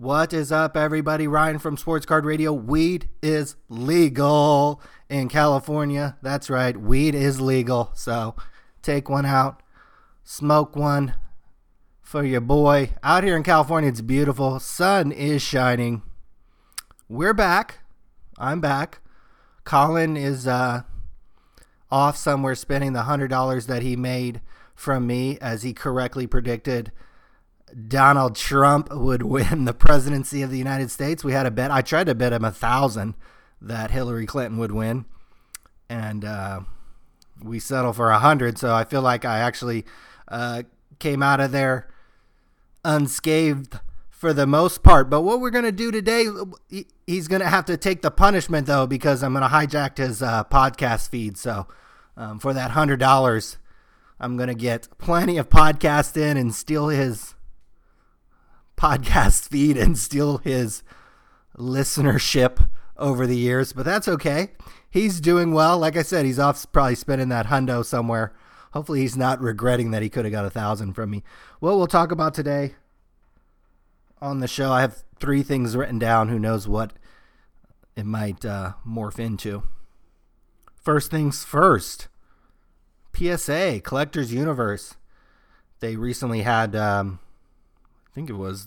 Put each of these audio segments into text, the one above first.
What is up, everybody? Ryan from Sports Card Radio. Weed is legal in California. That's right. Weed is legal. So take one out. Smoke one for your boy. Out here in California, it's beautiful. Sun is shining. We're back. I'm back. Colin is off somewhere spending the $100 that he made from me, as he correctly predicted Donald Trump would win the presidency of the United States. We had a bet. I tried to bet him $1,000 that Hillary Clinton would win, and we settled for $100. So I feel like I actually came out of there unscathed for the most part. But what we're going to do today, he's going to have to take the punishment, though, because I'm going to hijack his podcast feed. So for that $100, I'm going to get plenty of podcasts in and steal his podcast feed and steal his listenership over the years, but that's okay. He's doing well. Like I said, he's off probably spending that hundo somewhere. Hopefully he's not regretting that he could have got $1,000 from me. What we'll talk about today on the show, I have three things written down. Who knows what it might morph into. First things first, PSA, Collectors Universe. They recently had I think it was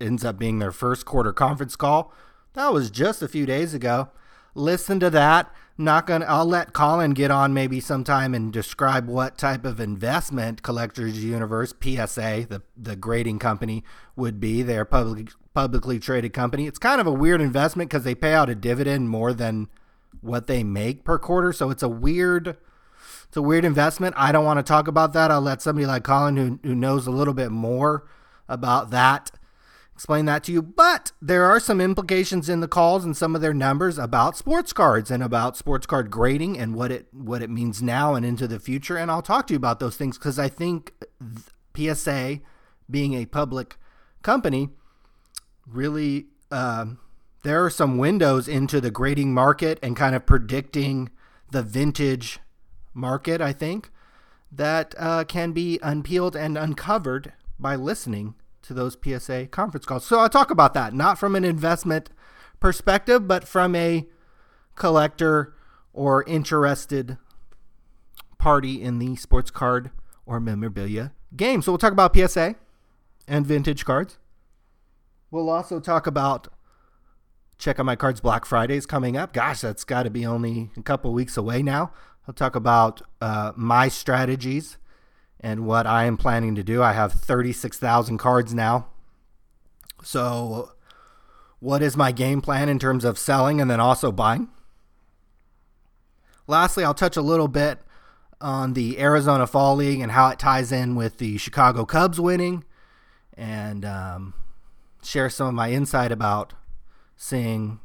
ends up being their first quarter conference call. That was just a few days ago. Listen to that. I'll let Colin get on maybe sometime and describe what type of investment Collectors Universe, PSA, the grading company, would be. They're a publicly traded company. It's kind of a weird investment because they pay out a dividend more than what they make per quarter. So it's a weird investment. I don't want to talk about that. I'll let somebody like Colin who knows a little bit more about that explain that to you. But there are some implications in the calls and some of their numbers about sports cards and about sports card grading and what it means now and into the future. And I'll talk to you about those things because I think PSA, being a public company, really there are some windows into the grading market and kind of predicting the vintage market, I think, that can be unpeeled and uncovered by listening to those PSA conference calls. So I'll talk about that, not from an investment perspective, but from a collector or interested party in the sports card or memorabilia game. So we'll talk about PSA and vintage cards. We'll also talk about Check Out My Cards. Black Friday is coming up. Gosh, that's got to be only a couple weeks away now. I'll talk about my strategies and what I am planning to do. I have 36,000 cards now. So what is my game plan in terms of selling and then also buying? Lastly, I'll touch a little bit on the Arizona Fall League and how it ties in with the Chicago Cubs winning, and share some of my insight about seeing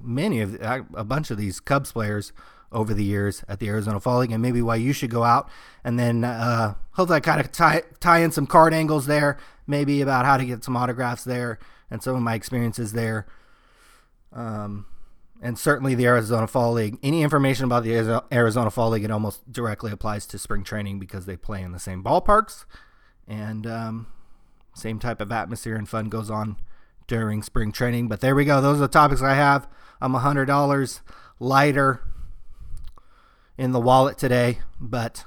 a bunch of these Cubs players over the years at the Arizona Fall League, and maybe why you should go out. And then hopefully I kind of tie in some card angles there, maybe about how to get some autographs there and some of my experiences there. And certainly the Arizona Fall League. Any information about the Arizona Fall League, it almost directly applies to spring training because they play in the same ballparks, and same type of atmosphere and fun goes on during spring training. But there we go. Those are the topics I have. I'm $100 lighter in the wallet today, but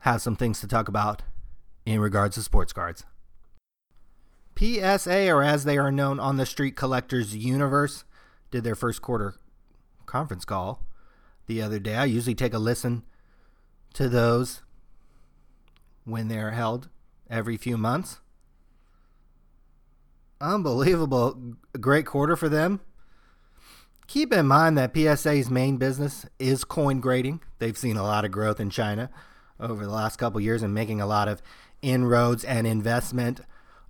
have some things to talk about in regards to sports cards. PSA, or as they are known on the street, Collectors Universe, did their first quarter conference call the other day. I usually take a listen to those when they're held every few months. Unbelievable. Great quarter for them. Keep in mind that PSA's main business is coin grading. They've seen a lot of growth in China over the last couple of years and making a lot of inroads and investment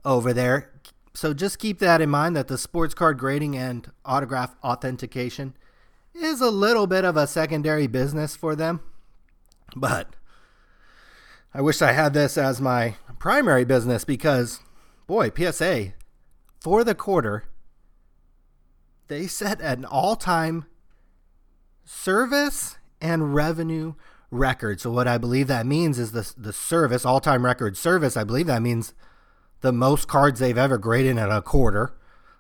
over there. So just keep that in mind, that the sports card grading and autograph authentication is a little bit of a secondary business for them. But I wish I had this as my primary business because, boy, PSA, for the quarter, they set an all-time service and revenue record. So what I believe that means is the all-time record service. I believe that means the most cards they've ever graded at a quarter.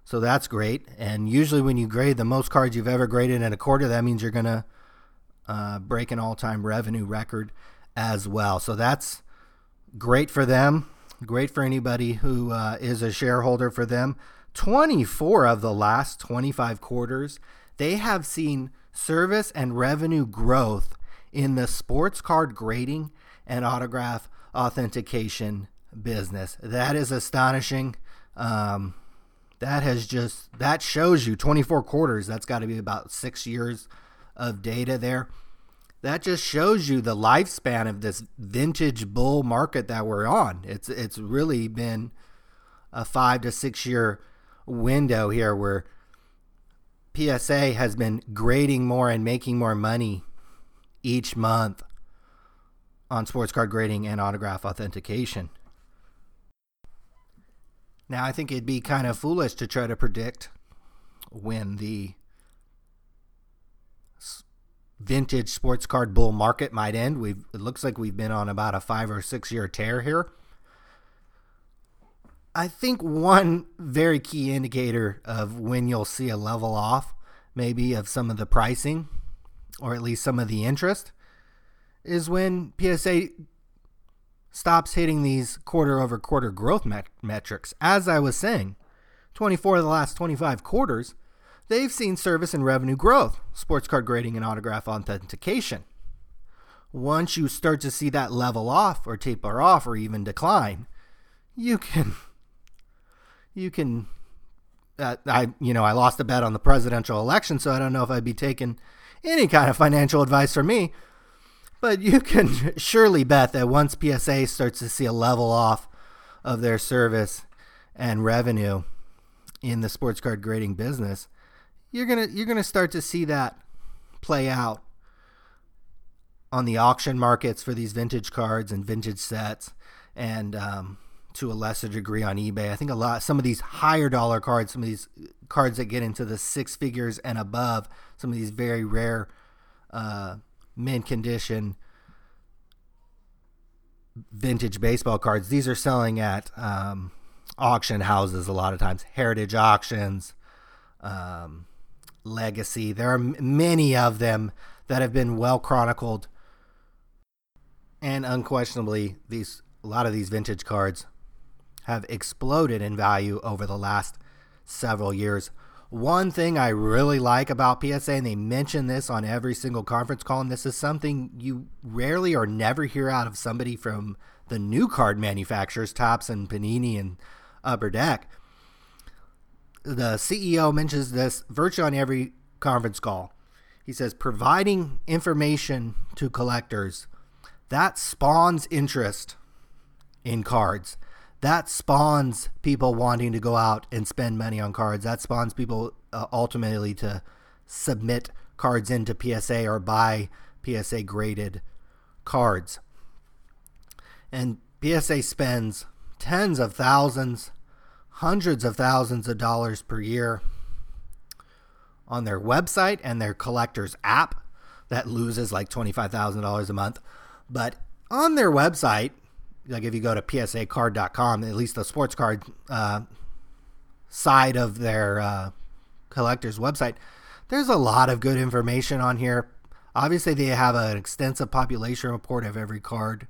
So that's great. And usually when you grade the most cards you've ever graded at a quarter, that means you're going to break an all-time revenue record as well. So that's great for them. Great for anybody who is a shareholder for them. 24 of the last 25 quarters, they have seen service and revenue growth in the sports card grading and autograph authentication business. That is astonishing. That shows you 24 quarters. That's got to be about 6 years of data there. That just shows you the lifespan of this vintage bull market that we're on. It's really been a 5 to 6 year window here where PSA has been grading more and making more money each month on sports card grading and autograph authentication. Now, I think it'd be kind of foolish to try to predict when the vintage sports card bull market might end. It looks like we've been on about a 5 or 6 year tear here. I think one very key indicator of when you'll see a level off, maybe of some of the pricing or at least some of the interest, is when PSA stops hitting these quarter over quarter growth metrics. As I was saying, 24 of the last 25 quarters, they've seen service and revenue growth, sports card grading and autograph authentication. Once you start to see that level off or taper off or even decline, I lost a bet on the presidential election, so I don't know if I'd be taking any kind of financial advice from me, but you can surely bet that once PSA starts to see a level off of their service and revenue in the sports card grading business, you're gonna start to see that play out on the auction markets for these vintage cards and vintage sets, and to a lesser degree on eBay. I think some of these higher dollar cards, some of these cards that get into the six figures and above, some of these very rare mint condition vintage baseball cards, these are selling at auction houses a lot of times, Heritage Auctions, Legacy. There are many of them that have been well chronicled, and unquestionably a lot of these vintage cards have exploded in value over the last several years. One thing I really like about PSA, and they mention this on every single conference call, and this is something you rarely or never hear out of somebody from the new card manufacturers, Topps and Panini and Upper Deck. The CEO mentions this virtually on every conference call. He says, providing information to collectors, that spawns interest in cards. That spawns people wanting to go out and spend money on cards. That spawns people ultimately to submit cards into PSA or buy PSA graded cards. And PSA spends tens of thousands, hundreds of thousands of dollars per year on their website and their collector's app that loses like $25,000 a month. But on their website, like if you go to psacard.com, at least the sports card side of their collector's website, there's a lot of good information on here. Obviously, they have an extensive population report of every card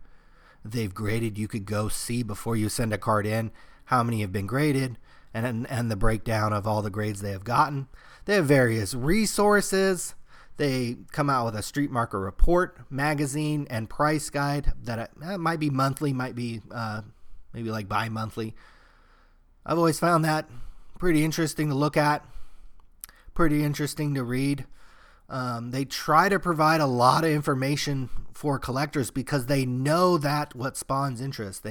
they've graded. You could go see before you send a card in how many have been graded and the breakdown of all the grades they have gotten. They have various resources. They come out with a street marker report, magazine, and price guide that might be monthly, might be maybe like bi-monthly. I've always found that pretty interesting to look at, pretty interesting to read. They try to provide a lot of information for collectors because they know that what spawns interest.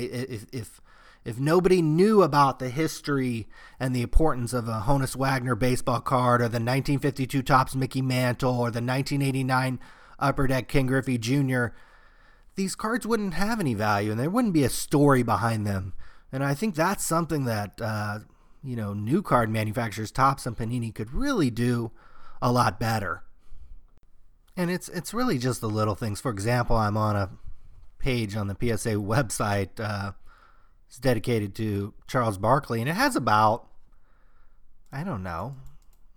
If nobody knew about the history and the importance of a Honus Wagner baseball card or the 1952 Topps Mickey Mantle or the 1989 Upper Deck Ken Griffey Jr., these cards wouldn't have any value and there wouldn't be a story behind them. And I think that's something that new card manufacturers, Topps and Panini, could really do a lot better. And it's really just the little things. For example, I'm on a page on the PSA website, is dedicated to Charles Barkley, and it has about, I don't know,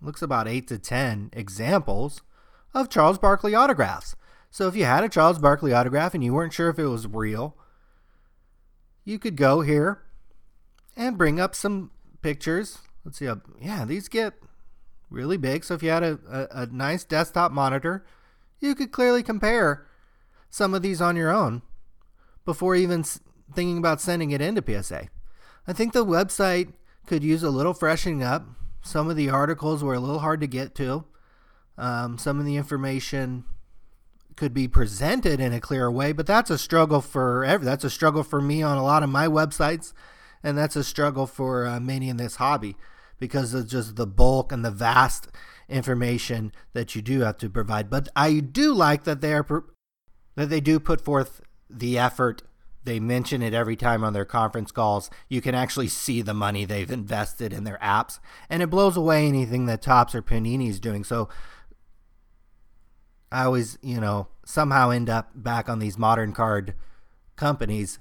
looks about 8 to 10 examples of Charles Barkley autographs. So if you had a Charles Barkley autograph and you weren't sure if it was real, you could go here and bring up some pictures. Let's see. Yeah, these get really big. So if you had a nice desktop monitor, you could clearly compare some of these on your own before even thinking about sending it into PSA. I think the website could use a little freshening up. Some of the articles were a little hard to get to. Some of the information could be presented in a clearer way, but that's a struggle for me on a lot of my websites, and that's a struggle for many in this hobby because of just the bulk and the vast information that you do have to provide. But I do like that they do put forth the effort. They mention it every time on their conference calls. You can actually see the money they've invested in their apps, and it blows away anything that Topps or Panini is doing. So I always, somehow end up back on these modern card companies,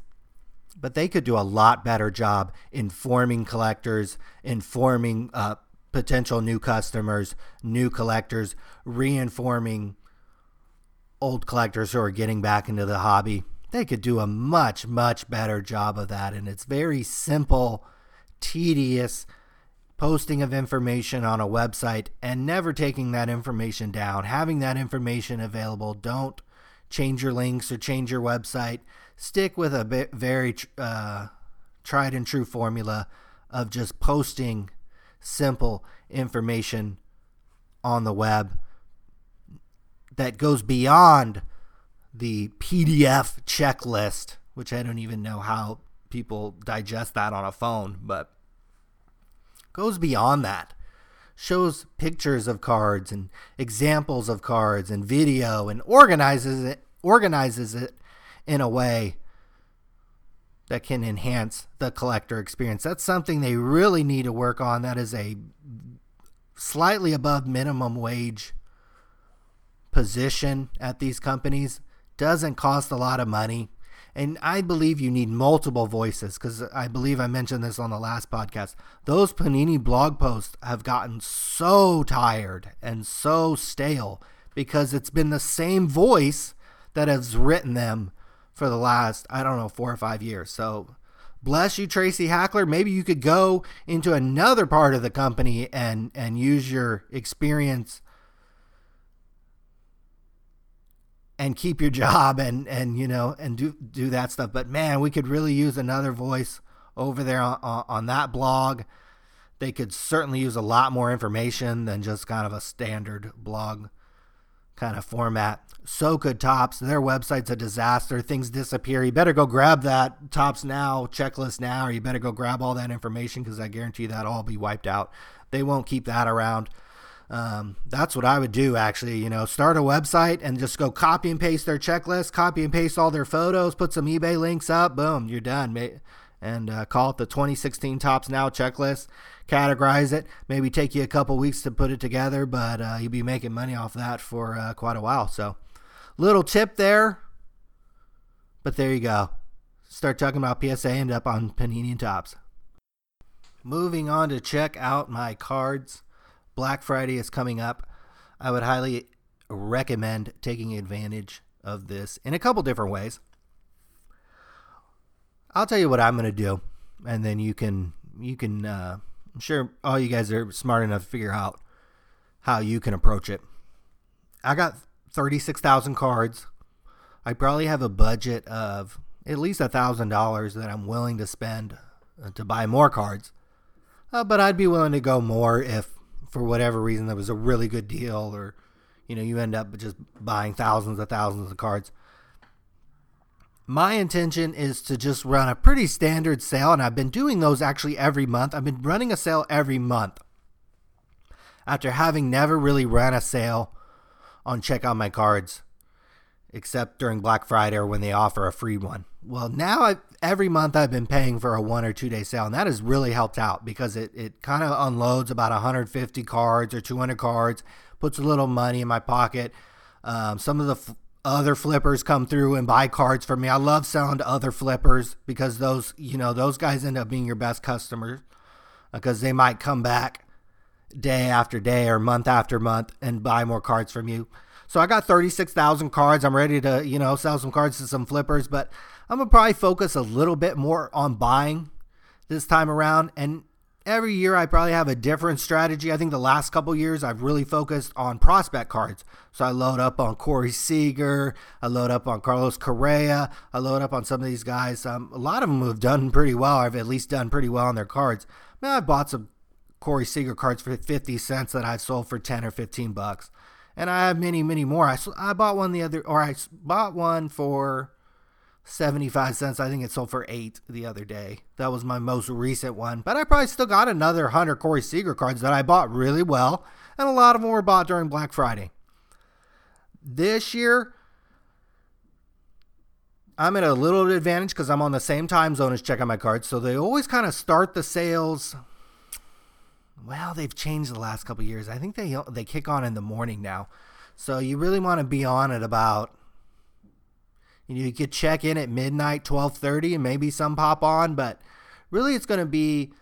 but they could do a lot better job informing collectors, informing potential new customers, new collectors, reinforming old collectors who are getting back into the hobby. They could do a much, much better job of that. And it's very simple, tedious posting of information on a website and never taking that information down, having that information available. Don't change your links or change your website. Stick with a very tried and true formula of just posting simple information on the web that goes beyond the PDF checklist, which I don't even know how people digest that on a phone, but goes beyond that. Shows pictures of cards and examples of cards and video, and organizes it in a way that can enhance the collector experience. That's something they really need to work on. That is a slightly above minimum wage position at these companies. Doesn't cost a lot of money. And I believe you need multiple voices, because I believe I mentioned this on the last podcast. Those Panini blog posts have gotten so tired and so stale because it's been the same voice that has written them for the last, 4 or 5 years. So bless you, Tracy Hackler. Maybe you could go into another part of the company and use your experience and keep your job and do that stuff. But man, we could really use another voice over there on that blog. They could certainly use a lot more information than just kind of a standard blog kind of format. So could Topps. Their website's a disaster. Things disappear. You better go grab that Topps Now checklist now, or you better go grab all that information, because I guarantee that'll all be wiped out. They won't keep that around. That's what I would do, actually. Start a website and just go copy and paste their checklist, copy and paste all their photos, put some eBay links up, boom, you're done, mate. And call it the 2016 Topps Now checklist. Categorize it. Maybe take you a couple weeks to put it together, but you'll be making money off that for quite a while. So, little tip there. But there you go. Start talking about PSA, end up on Panini and Topps. Moving on to Check Out My Cards. Black Friday is coming up. I would highly recommend taking advantage of this in a couple different ways. I'll tell you what I'm going to do, and then you can. I'm sure all you guys are smart enough to figure out how you can approach it. I got 36,000 cards. I probably have a budget of at least $1,000 that I'm willing to spend to buy more cards, but I'd be willing to go more if, for whatever reason, that was a really good deal, or you end up just buying thousands of cards. My intention is to just run a pretty standard sale, and I've been doing those actually every month. I've been running a sale every month after having never really run a sale on Check Out My Cards except during Black Friday or when they offer a free one. Well, now every month I've been paying for a 1 or 2 day sale, and that has really helped out because it kind of unloads about 150 cards or 200 cards, puts a little money in my pocket. Some of the other flippers come through and buy cards for me. I love selling to other flippers because those guys end up being your best customers because they might come back day after day or month after month and buy more cards from you. So I got 36,000 cards. I'm ready to, sell some cards to some flippers, but I'm going to probably focus a little bit more on buying this time around. And every year I probably have a different strategy. I think the last couple years I've really focused on prospect cards. So I load up on Corey Seager. I load up on Carlos Correa. I load up on some of these guys. A lot of them have done pretty well. I've at least done pretty well on their cards. I mean, I bought some Corey Seager cards for 50 cents that I've sold for 10 or 15 bucks. And I have many, many more. I bought one for 75 cents. I think it sold for 8 the other day. That was my most recent one. But I probably still got another 100 Corey Seager cards that I bought really well. And a lot of them were bought during Black Friday. This year, I'm at a little advantage because I'm on the same time zone as Check Out My Cards. So they always kind of start the sales. Well, they've changed the last couple of years. I think they kick on in the morning now. So you really want to be on at about, you could check in at midnight, 12:30, and maybe some pop on. But really it's going to be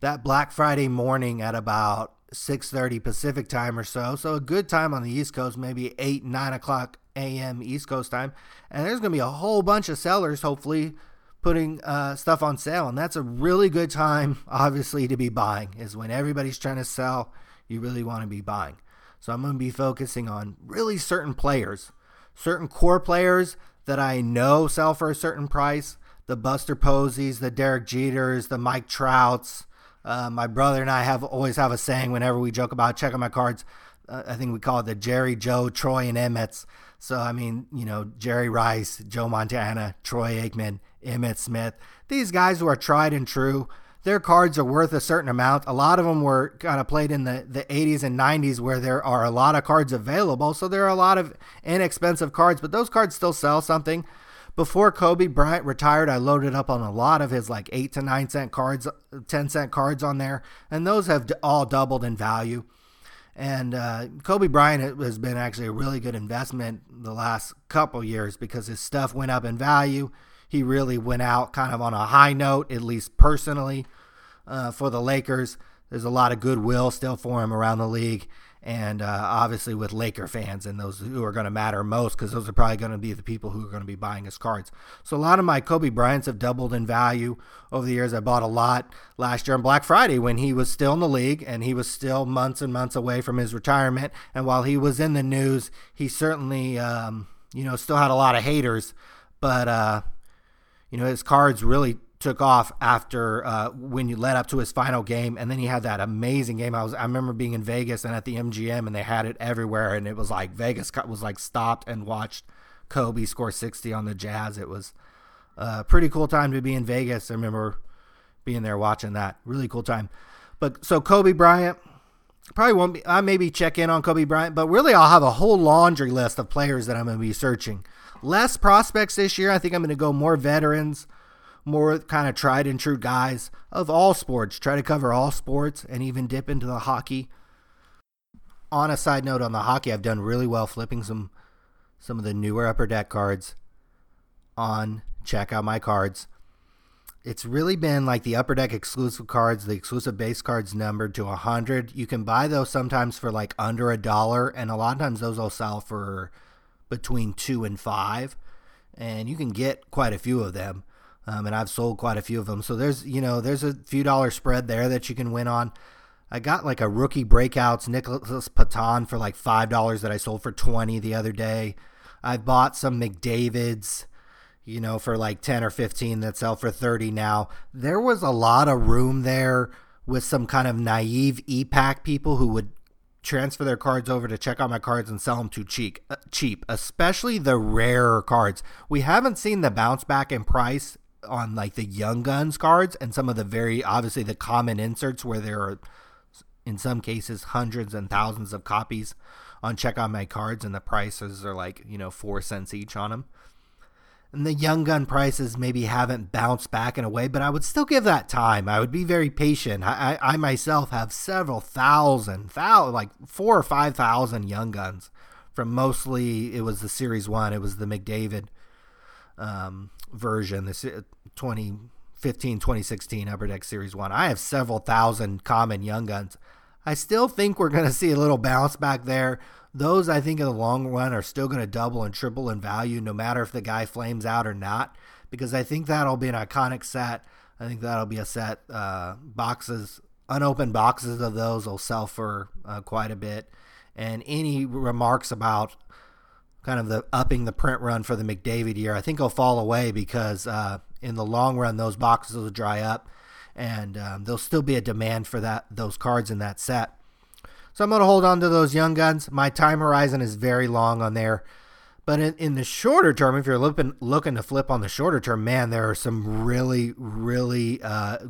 that Black Friday morning at about 6:30 Pacific time or so. So a good time on the East Coast, maybe 8, 9 o'clock a.m. East Coast time. And there's going to be a whole bunch of sellers, hopefully, putting stuff on sale, and that's a really good time, obviously, to be buying, is when everybody's trying to sell. You really want to be buying. So I'm going to be focusing on really certain players, certain core players that I know sell for a certain price, the Buster Poseys, the Derek Jeters, the Mike Trouts. My brother and I always have a saying whenever we joke about Checking My Cards. I think we call it the Jerry, Joe, Troy, and Emmett's. So, I mean, Jerry Rice, Joe Montana, Troy Aikman, Emmitt Smith. These guys who are tried and true, their cards are worth a certain amount. A lot of them were kind of played in the 80s and 90s where there are a lot of cards available. So there are a lot of inexpensive cards, but those cards still sell something. Before Kobe Bryant retired, I loaded up on a lot of his 8 to 9 cent cards, 10 cent cards on there. And those have all doubled in value. And Kobe Bryant has been actually a really good investment the last couple years because his stuff went up in value. He really went out kind of on a high note, at least personally, for the Lakers. There's a lot of goodwill still for him around the league, and obviously with Laker fans and those who are going to matter most, because those are probably going to be the people who are going to be buying his cards. So a lot of my Kobe Bryants have doubled in value over the years. I bought a lot last year on Black Friday when he was still in the league, and he was still months and months away from his retirement. And while he was in the news, he certainly, still had a lot of haters, but his cards really took off after when you led up to his final game, and then he had that amazing game. I remember being in Vegas and at the MGM, and they had it everywhere, and it was Vegas was stopped and watched Kobe score 60 on the Jazz. It was a pretty cool time to be in Vegas. I remember being there watching that. Really cool time. But so Kobe Bryant probably won't be. I maybe check in on Kobe Bryant, but really I'll have a whole laundry list of players that I'm going to be searching. Less prospects this year. I think I'm going to go more veterans, more kind of tried and true guys of all sports. Try to cover all sports and even dip into the hockey. On a side note on the hockey, I've done really well flipping some of the newer Upper Deck cards on Check Out My Cards. It's really been the Upper Deck exclusive cards, the exclusive base cards numbered to 100. You can buy those sometimes for under $1, and a lot of times those will sell for between 2 and 5, and you can get quite a few of them, and I've sold quite a few of them. So there's a few dollar spread there that you can win on. I got a rookie breakouts Nicholas Paton for $5 that I sold for 20 the other day. I bought some McDavids, for 10 or 15 that sell for 30 now. There was a lot of room there with some kind of naive EPAC people who would transfer their cards over to Check Out My Cards and sell them too cheap, especially the rarer cards. We haven't seen the bounce back in price on the Young Guns cards and some of the very obviously the common inserts where there are in some cases hundreds and thousands of copies on Check Out My Cards, and the prices are 4 cents each on them. And the Young Gun prices maybe haven't bounced back in a way, but I would still give that time. I would be very patient. I myself have several thousand, 4,000 or 5,000 Young Guns from mostly, it was the Series 1. It was the McDavid version, the 2015, 2016 Upper Deck Series 1. I have several thousand common Young Guns. I still think we're going to see a little bounce back there. Those, I think, in the long run are still going to double and triple in value, no matter if the guy flames out or not, because I think that'll be an iconic set. I think that'll be a set. Boxes, unopened boxes of those will sell for quite a bit. And any remarks about kind of the upping the print run for the McDavid year, I think will fall away, because in the long run, those boxes will dry up, and there'll still be a demand for that, those cards in that set. So I'm going to hold on to those Young Guns. My time horizon is very long on there. But in the shorter term, if you're looking to flip on the shorter term, man, there are some really, really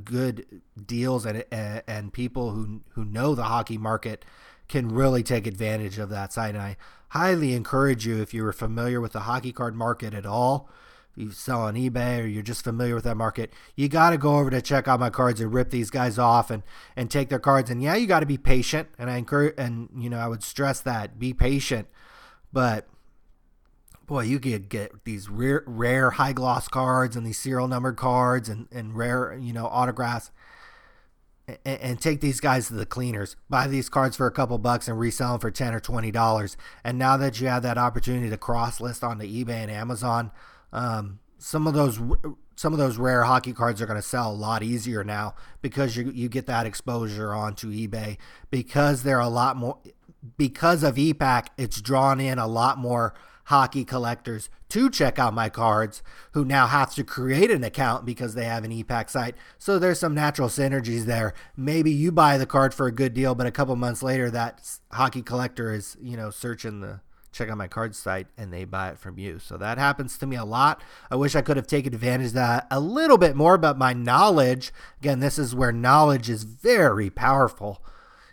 good deals, and people who know the hockey market can really take advantage of that side. And I highly encourage you, if you are familiar with the hockey card market at all, you sell on eBay or you're just familiar with that market, you got to go over to Check Out My Cards and rip these guys off and take their cards. And yeah, you got to be patient. And I encourage, and you know, I would stress that, be patient. But boy, you could get these rare high gloss cards and these serial numbered cards and rare, you know, autographs, and take these guys to the cleaners. Buy these cards for a couple bucks and resell them for $10 or $20. And now that you have that opportunity to cross list onto eBay and Amazon, some of those rare hockey cards are going to sell a lot easier now, because you get that exposure onto eBay, because they're a lot more, because of EPAC, it's drawn in a lot more hockey collectors to Check Out My Cards, who now have to create an account because they have an EPAC site. So there's some natural synergies there. Maybe you buy the card for a good deal, but a couple months later, that hockey collector is, you know, searching the Check Out My Cards site, and they buy it from you. So that happens to me a lot. I wish I could have taken advantage of that a little bit more, but my knowledge, again, this is where knowledge is very powerful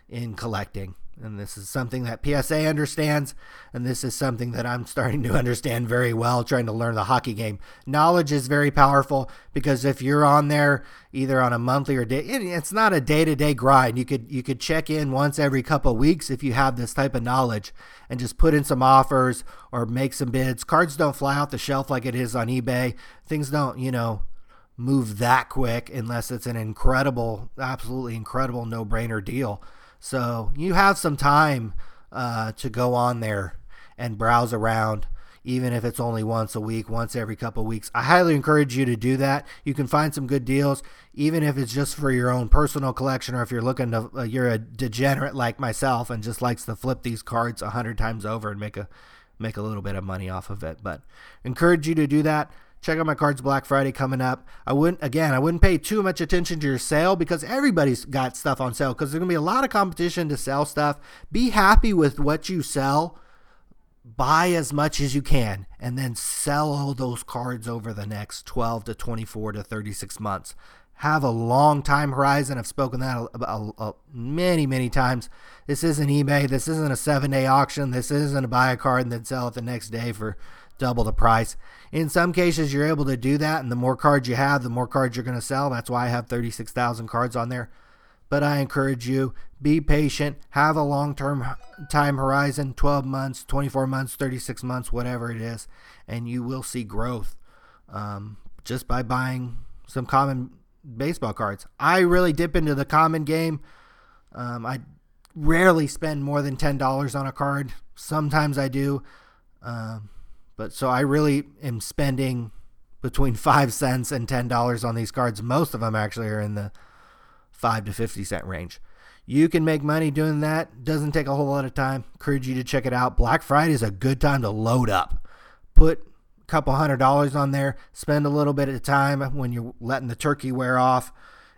in collecting. And this is something that PSA understands, and this is something that I'm starting to understand very well, trying to learn the hockey game. Knowledge is very powerful, because if you're on there either on a monthly or day, it's not a day-to-day grind. You could check in once every couple of weeks if you have this type of knowledge, and just put in some offers or make some bids. Cards don't fly off the shelf like it is on eBay. Things don't, you know, move that quick unless it's an incredible, absolutely incredible no-brainer deal. So you have some time to go on there and browse around, even if it's only once a week, once every couple of weeks. I highly encourage you to do that. You can find some good deals, even if it's just for your own personal collection, or if you're looking to, you're a degenerate like myself and just likes to flip these cards 100 times over and make a little bit of money off of it. But encourage you to do that. Check Out My Cards Black Friday coming up. I wouldn't pay too much attention to your sale, because everybody's got stuff on sale, because there's going to be a lot of competition to sell stuff. Be happy with what you sell. Buy as much as you can, and then sell all those cards over the next 12 to 24 to 36 months. Have a long time horizon. I've spoken that many, many times. This isn't eBay. This isn't a 7-day auction. This isn't a buy a card and then sell it the next day for double the price. In some cases, you're able to do that, and the more cards you have, the more cards you're going to sell. That's why I have 36,000 cards on there. But I encourage you, be patient, have a long-term time horizon, 12 months, 24 months, 36 months, whatever it is, and you will see growth just by buying some common baseball cards. I really dip into the common game. I rarely spend more than $10 on a card. Sometimes I do. But so I really am spending between 5 cents and $10 on these cards. Most of them actually are in the 5 to 50 cent range. You can make money doing that. Doesn't take a whole lot of time. Encourage you to check it out. Black Friday is a good time to load up. Put a couple $100s on there. Spend a little bit of time when you're letting the turkey wear off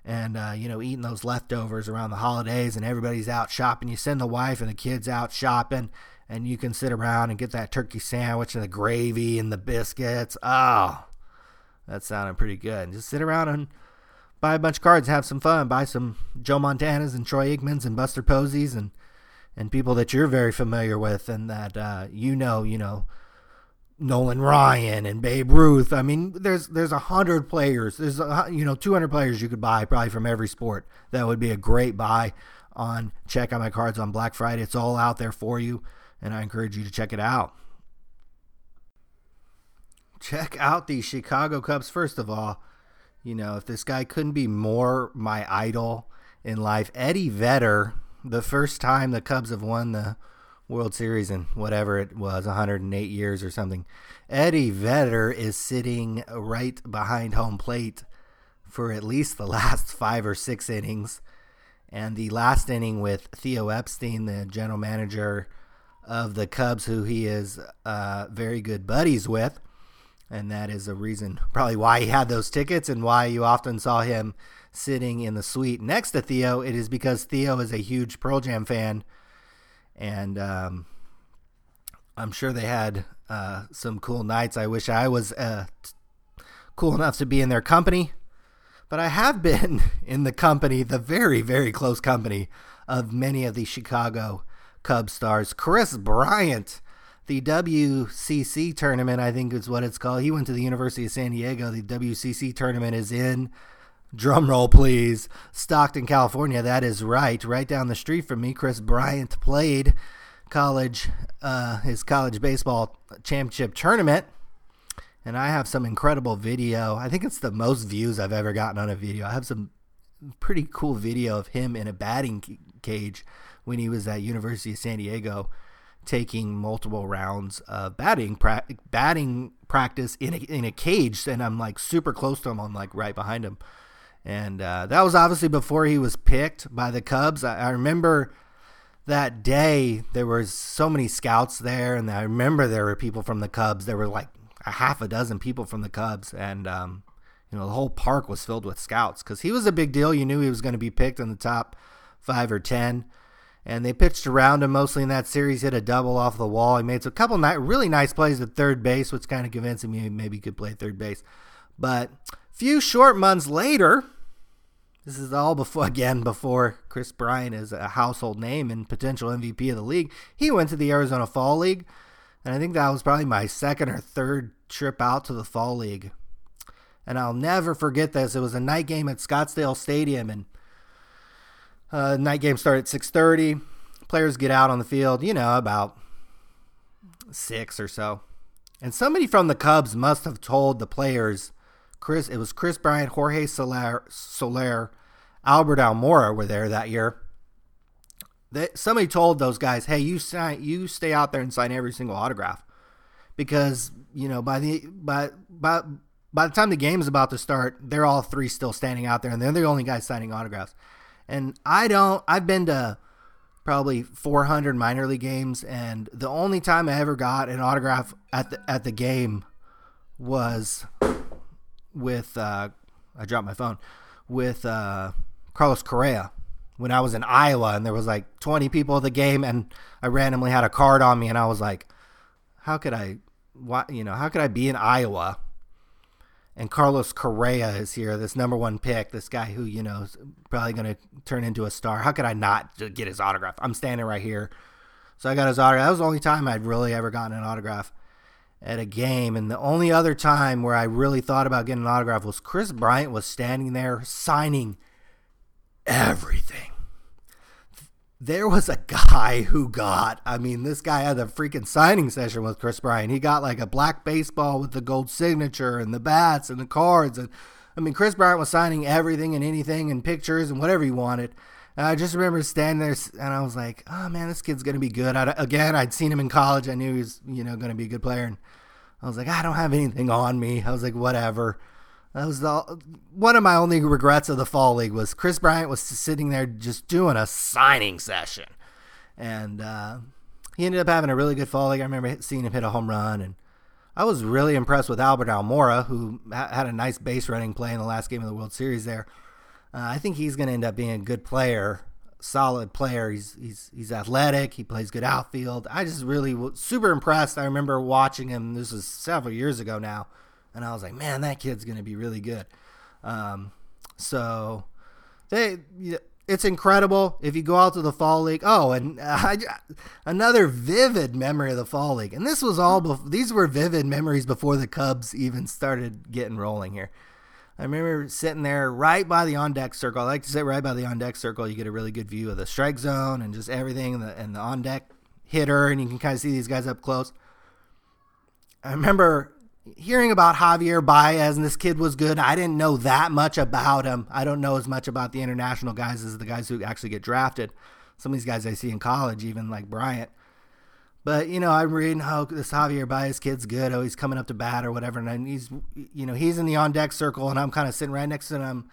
and, you know, eating those leftovers around the holidays and everybody's out shopping. You send the wife and the kids out shopping, and you can sit around and get that turkey sandwich and the gravy and the biscuits. Oh, that's sounding pretty good. And just sit around and buy a bunch of cards, have some fun. Buy some Joe Montanas and Troy Aikmans and Buster Poseys and people that you're very familiar with and that you know, Nolan Ryan and Babe Ruth. I mean, there's 100 players. There's, you know, 200 players you could buy probably from every sport. That would be a great buy on Check Out My Cards on Black Friday. It's all out there for you. and I encourage you to check it out. Check out the Chicago Cubs, first of all. You know, if this guy couldn't be more my idol in life, Eddie Vedder, the first time the Cubs have won the World Series in whatever it was, 108 years or something, Eddie Vedder is sitting right behind home plate for at least the last 5 or 6 innings. And the last inning with Theo Epstein, the general manager of the Cubs, who he is very good buddies with. And that is a reason probably why he had those tickets and why you often saw him sitting in the suite next to Theo. It is because Theo is a huge Pearl Jam fan. And I'm sure they had some cool nights. I wish I was cool enough to be in their company. But I have been in the company, the very, very close company of many of the Chicago Cubs stars. Kris Bryant. The WCC tournament, I think is what it's called. He went to the University of San Diego. The WCC tournament is in, drumroll please, Stockton, California. That is right. Right down the street from me, Kris Bryant played his college baseball championship tournament. And I have some incredible video. I think it's the most views I've ever gotten on a video. I have some pretty cool video of him in a batting cage when he was at University of San Diego, taking multiple rounds of batting practice in a cage, and I'm like super close to him. I'm like right behind him, and that was obviously before he was picked by the Cubs. I remember that day there were so many scouts there, and I remember there were people from the Cubs. There were like a half a dozen people from the Cubs, and you know, the whole park was filled with scouts because he was a big deal. You knew he was going to be picked in the top 5 or 10. And they pitched around him mostly in that series, hit a double off the wall. He made a couple really nice plays at third base, which kind of convinced me maybe he could play third base. But a few short months later, this is all before Kris Bryant is a household name and potential MVP of the league, he went to the Arizona Fall League. And I think that was probably my second or third trip out to the Fall League. And I'll never forget this. It was a night game at Scottsdale Stadium, and night game started at 6:30. Players get out on the field, you know, about 6 or so. And somebody from the Cubs must have told the players, it was Kris Bryant, Jorge Soler, Albert Almora were there that year. Somebody told those guys, hey, you stay out there and sign every single autograph. Because, you know, by the time the game is about to start, they're all three still standing out there, and they're the only guys signing autographs. And I've been to probably 400 minor league games, and the only time I ever got an autograph at the game was with, I dropped my phone, with Carlos Correa when I was in Iowa, and there was like 20 people at the game, and I randomly had a card on me, and I was like, how could I be in Iowa? And Carlos Correa is here, this number 1 pick, this guy who, you know, is probably going to turn into a star. How could I not get his autograph? I'm standing right here. So I got his autograph. That was the only time I'd really ever gotten an autograph at a game. And the only other time where I really thought about getting an autograph was Kris Bryant was standing there signing everything. There was a guy who this guy had a freaking signing session with Kris Bryant. He got like a black baseball with the gold signature and the bats and the cards. And Kris Bryant was signing everything and anything and pictures and whatever he wanted. And I just remember standing there and I was like, oh man, this kid's going to be good. I'd seen him in college. I knew he was, you know, going to be a good player. And I was like, I don't have anything on me. I was like, whatever. That was one of my only regrets of the Fall League was Kris Bryant was sitting there just doing a signing session. And he ended up having a really good Fall League. I remember seeing him hit a home run. And I was really impressed with Albert Almora, who had a nice base running play in the last game of the World Series there. I think he's going to end up being a good player, solid player. He's athletic. He plays good outfield. I just really was super impressed. I remember watching him. This was several years ago now. And I was like, man, that kid's going to be really good. It's incredible if you go out to the Fall League. Oh, and another vivid memory of the Fall League. And this was these were vivid memories before the Cubs even started getting rolling here. I remember sitting there right by the on-deck circle. I like to sit right by the on-deck circle. You get a really good view of the strike zone and just everything and the on-deck hitter, and you can kind of see these guys up close. I remember hearing about Javier Baez, and this kid was good. I didn't know that much about him. I don't know as much about the international guys as the guys who actually get drafted. Some of these guys I see in college, even like Bryant. But, you know, I'm reading how this Javier Baez kid's good. Oh, he's coming up to bat or whatever. And he's, you know, he's in the on-deck circle, and I'm kind of sitting right next to him.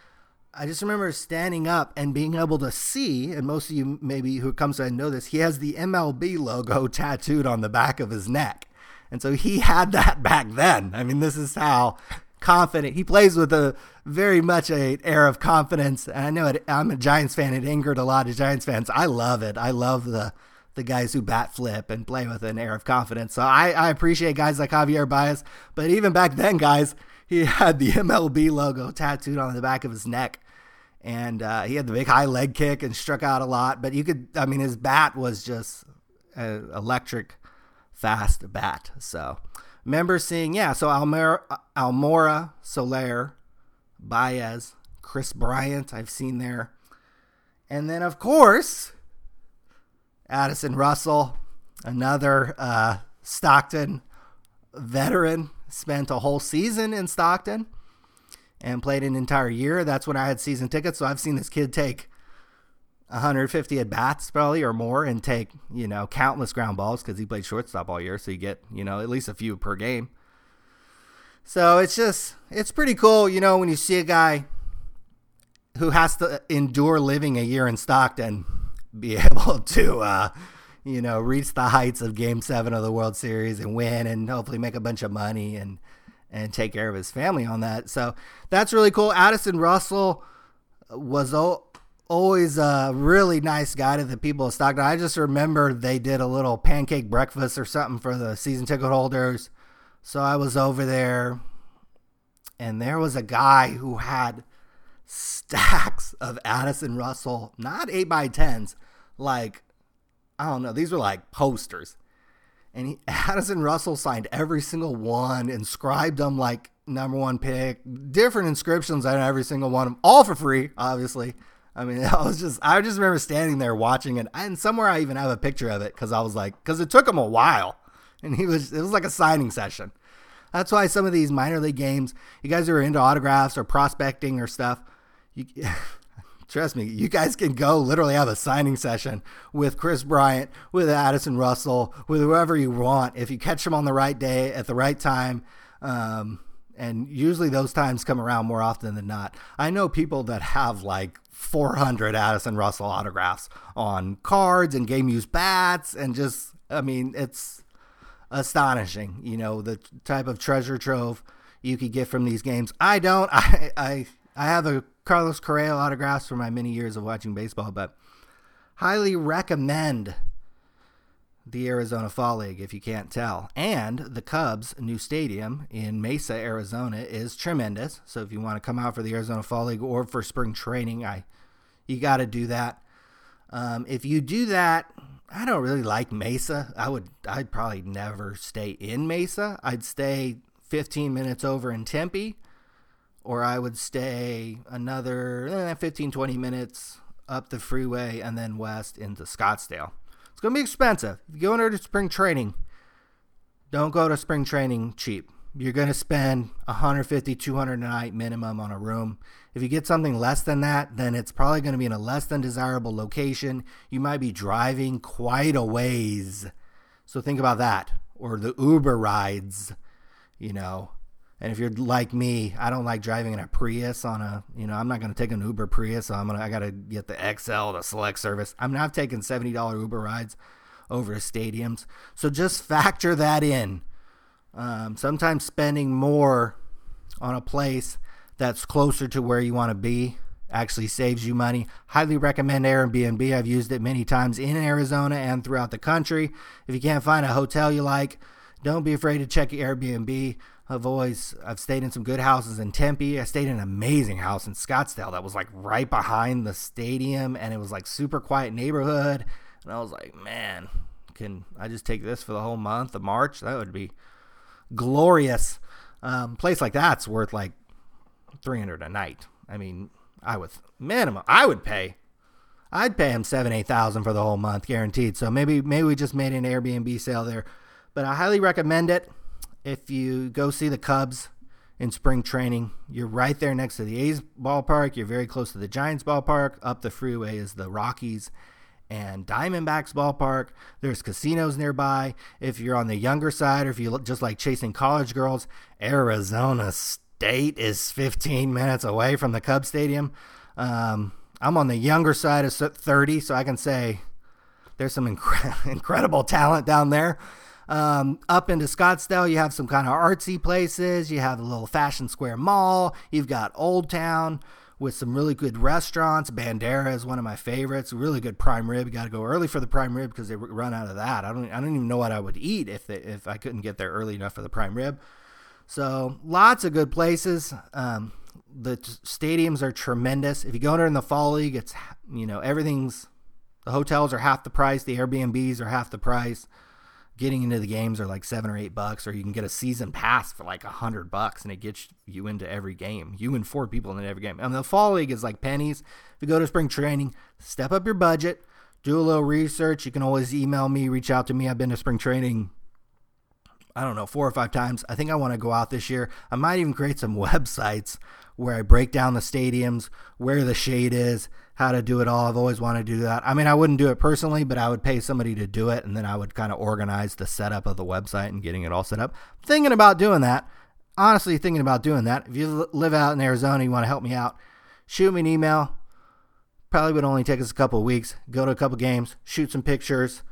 I just remember standing up and being able to see, and most of you maybe who comes to know this, he has the MLB logo tattooed on the back of his neck. And so he had that back then. I mean, this is how confident. He plays with a very much an air of confidence. And I know it, I'm a Giants fan. It angered a lot of Giants fans. I love it. I love the guys who bat flip and play with an air of confidence. So I appreciate guys like Javier Baez. But even back then, guys, he had the MLB logo tattooed on the back of his neck. And he had the big high leg kick and struck out a lot. But you could, I mean, his bat was just electric, fast bat. So remember seeing, yeah, so Almora, Soler, Baez, Kris Bryant, I've seen there. And then, of course, Addison Russell, another Stockton veteran, spent a whole season in Stockton and played an entire year. That's when I had season tickets. So I've seen this kid take 150 at-bats probably or more and take, you know, countless ground balls because he played shortstop all year. So you get, you know, at least a few per game. So it's just, it's pretty cool, you know, when you see a guy who has to endure living a year in Stockton be able to, you know, reach the heights of Game 7 of the World Series and win and hopefully make a bunch of money and take care of his family on that. So that's really cool. Addison Russell was always a really nice guy to the people of Stockton. I just remember they did a little pancake breakfast or something for the season ticket holders. So I was over there, and there was a guy who had stacks of Addison Russell, not 8x10s, like, I don't know, these were like posters. And Addison Russell signed every single one, inscribed them like number 1 pick, different inscriptions on every single one of them, all for free, obviously. I mean, I just remember standing there watching it. And somewhere I even have a picture of it because I was like, because it took him a while. And it was like a signing session. That's why some of these minor league games, you guys who are into autographs or prospecting or stuff, you, trust me, you guys can go literally have a signing session with Kris Bryant, with Addison Russell, with whoever you want. If you catch them on the right day at the right time, and usually those times come around more often than not. I know people that have like 400 Addison Russell autographs on cards and game-used bats and just, I mean, it's astonishing, you know, the type of treasure trove you could get from these games. I don't. I have a Carlos Correa autographs for my many years of watching baseball, but highly recommend the Arizona Fall League if you can't tell. And the Cubs' new stadium in Mesa, Arizona is tremendous. So if you want to come out for the Arizona Fall League or for spring training, you got to do that. If you do that, I don't really like Mesa. I'd probably never stay in Mesa. I'd stay 15 minutes over in Tempe, or I would stay another 15, 20 minutes up the freeway and then west into Scottsdale. It's going to be expensive. If you go into spring training, don't go to spring training cheap. You're going to spend $150, $200 a night minimum on a room. If you get something less than that, then it's probably going to be in a less than desirable location. You might be driving quite a ways. So think about that. Or the Uber rides, you know. And if you're like me, I don't like driving in a Prius on a, you know, I'm not going to take an Uber Prius. So I got to get the XL, the Select service. I mean, I've taken $70 Uber rides over to stadiums. So just factor that in. Sometimes spending more on a place that's closer to where you want to be actually saves you money. Highly recommend Airbnb. I've used it many times in Arizona and throughout the country. If you can't find a hotel you like, don't be afraid to check Airbnb. I've stayed in some good houses in Tempe. I stayed in an amazing house in Scottsdale that was like right behind the stadium, and it was like super quiet neighborhood. And I was like, man, can I just take this for the whole month of March? That would be glorious. Place like that's worth like $300 a night. I mean, I would pay. I'd pay him $7,000-$8,000 for the whole month, guaranteed. So maybe we just made an Airbnb sale there. But I highly recommend it. If you go see the Cubs in spring training, you're right there next to the A's ballpark. You're very close to the Giants ballpark. Up the freeway is the Rockies and Diamondbacks ballpark. There's casinos nearby. If you're on the younger side, or if you just like chasing college girls, Arizona State is 15 minutes away from the Cubs stadium. I'm on the younger side of 30, so I can say there's some incredible talent down there. Up into Scottsdale, you have some kind of artsy places. You have a little Fashion Square Mall. You've got Old Town with some really good restaurants. Bandera is one of my favorites. Really good prime rib. You got to go early for the prime rib because they run out of that. I don't even know what I would eat if I couldn't get there early enough for the prime rib. So lots of good places. The stadiums are tremendous. If you go in the fall league, it's, you know, everything's, the hotels are half the price. The Airbnbs are half the price. Getting into the games are like $7 or $8, or you can get a season pass for like $100, and it gets you into every game. You and four people in every game. And the fall league is like pennies. If you go to spring training, step up your budget, do a little research. You can always email me, reach out to me. I've been to spring training, I don't know, 4 or 5 times. I think I want to go out this year. I might even create some websites where I break down the stadiums, where the shade is, how to do it all. I've always wanted to do that. I mean, I wouldn't do it personally, but I would pay somebody to do it, and then I would kind of organize the setup of the website and getting it all set up. Thinking about doing that. Honestly, thinking about doing that. If you live out in Arizona, you want to help me out, shoot me an email. Probably would only take us a couple of weeks. Go to a couple games, shoot some pictures,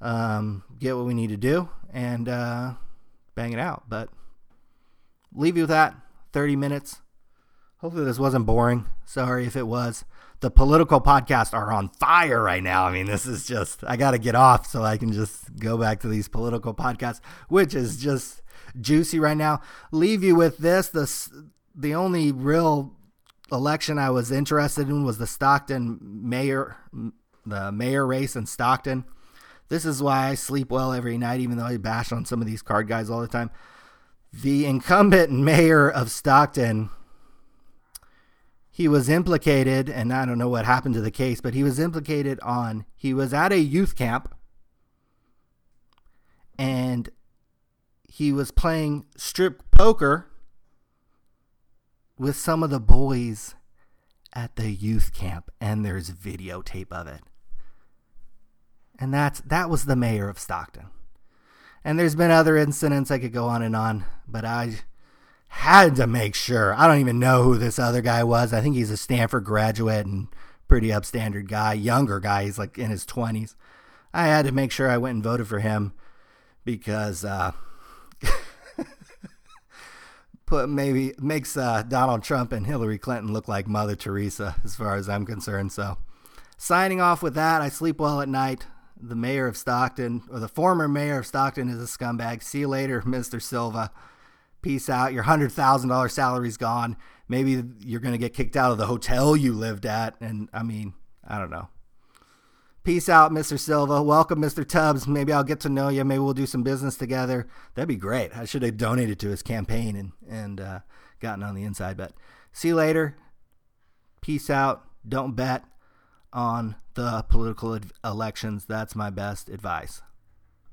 get what we need to do, and bang it out. But leave you with that. 30 minutes. Hopefully this wasn't boring. Sorry if it was. The political podcasts are on fire right now. I mean, this is just, I got to get off so I can just go back to these political podcasts, which is just juicy right now. Leave you with this. The only real election I was interested in was the Stockton mayor race in Stockton. This is why I sleep well every night, even though I bash on some of these card guys all the time. The incumbent mayor of Stockton, he was implicated, and I don't know what happened to the case, but he was implicated on, he was at a youth camp, and he was playing strip poker with some of the boys at the youth camp, and there's videotape of it. And that was the mayor of Stockton. And there's been other incidents. I could go on and on, but I had to make sure. I don't even know who this other guy was. I think he's a Stanford graduate and pretty upstandard guy, younger guy. He's like in his 20s. I had to make sure I went and voted for him because maybe makes Donald Trump and Hillary Clinton look like Mother Teresa as far as I'm concerned. So signing off with that. I sleep well at night. The mayor of Stockton, or the former mayor of Stockton, is a scumbag. See you later, Mr. Silva. Peace out. Your $100,000 salary's gone. Maybe you're going to get kicked out of the hotel you lived at. And I mean, I don't know. Peace out, Mr. Silva. Welcome, Mr. Tubbs. Maybe I'll get to know you. Maybe we'll do some business together. That'd be great. I should have donated to his campaign and gotten on the inside. But see you later. Peace out. Don't bet on the political elections. That's my best advice.